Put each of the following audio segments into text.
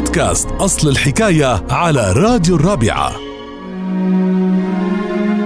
بودكاست أصل الحكاية على راديو الرابعة.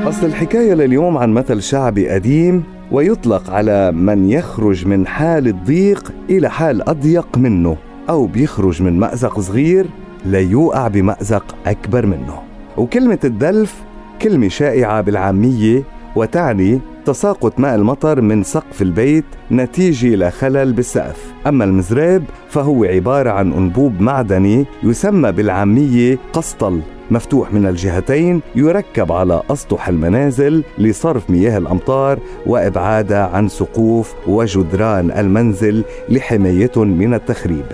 أصل الحكاية لليوم عن مثل شعبي قديم ويطلق على من يخرج من حال الضيق إلى حال أضيق منه، أو بيخرج من مأزق صغير ليوقع بمأزق أكبر منه. وكلمة الدلف كلمة شائعة بالعامية وتعني تساقط ماء المطر من سقف البيت نتيجة لخلل بالسقف. أما المزراب فهو عبارة عن أنبوب معدني يسمى بالعامية قسطل، مفتوح من الجهتين، يركب على أسطح المنازل لصرف مياه الأمطار وإبعادها عن سقوف وجدران المنزل لحمايتهم من التخريب.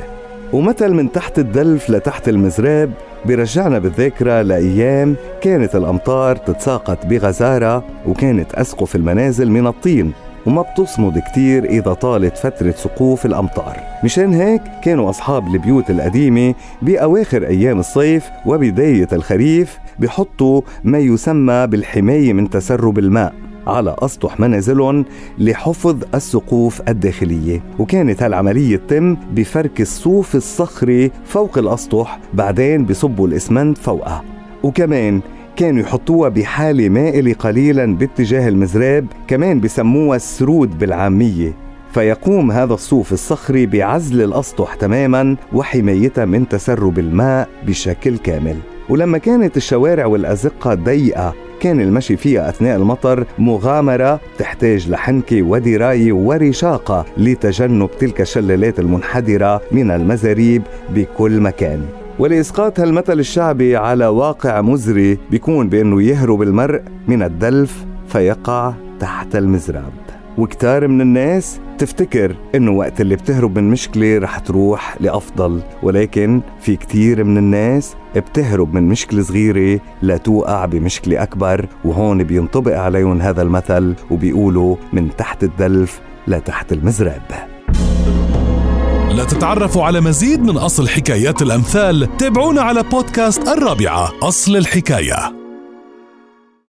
ومثل من تحت الدلف لتحت المزراب برجعنا بالذاكرة لأيام كانت الأمطار تتساقط بغزارة، وكانت أسقف المنازل من الطين وما بتصمد كتير إذا طالت فترة سقوف الأمطار. مشان هيك كانوا أصحاب البيوت القديمة بأواخر أيام الصيف وبداية الخريف بحطوا ما يسمى بالحماية من تسرب الماء على أسطح منازلهم لحفظ السقوف الداخلية، وكانت هالعملية تتم بفرك الصوف الصخري فوق الأسطح، بعدين بصبوا الإسمنت فوقها. وكمان كانوا يحطوها بحالة مائلة قليلا باتجاه المزراب، كمان بسموها السرود بالعامية، فيقوم هذا الصوف الصخري بعزل الأسطح تماما وحمايتها من تسرب الماء بشكل كامل. ولما كانت الشوارع والأزقة ضيقة كان المشي فيها أثناء المطر مغامرة تحتاج لحنكة ودراية ورشاقة لتجنب تلك الشلالات المنحدرة من المزاريب بكل مكان. ولإسقاط هالمثل الشعبي على واقع مزري بيكون بأنه يهرب المرء من الدلف فيقع تحت المزراب. وكتار من الناس تفتكر إنه وقت اللي بتهرب من مشكلة رح تروح لأفضل، ولكن في كتير من الناس بتهرب من مشكلة صغيرة لتوقع بمشكلة أكبر، وهون بينطبق عليهم هذا المثل وبيقولوا من تحت الدلف لتحت المزراب. لتتعرفوا على مزيد من أصل حكايات الأمثال تابعونا على بودكاست الرابعة أصل الحكاية.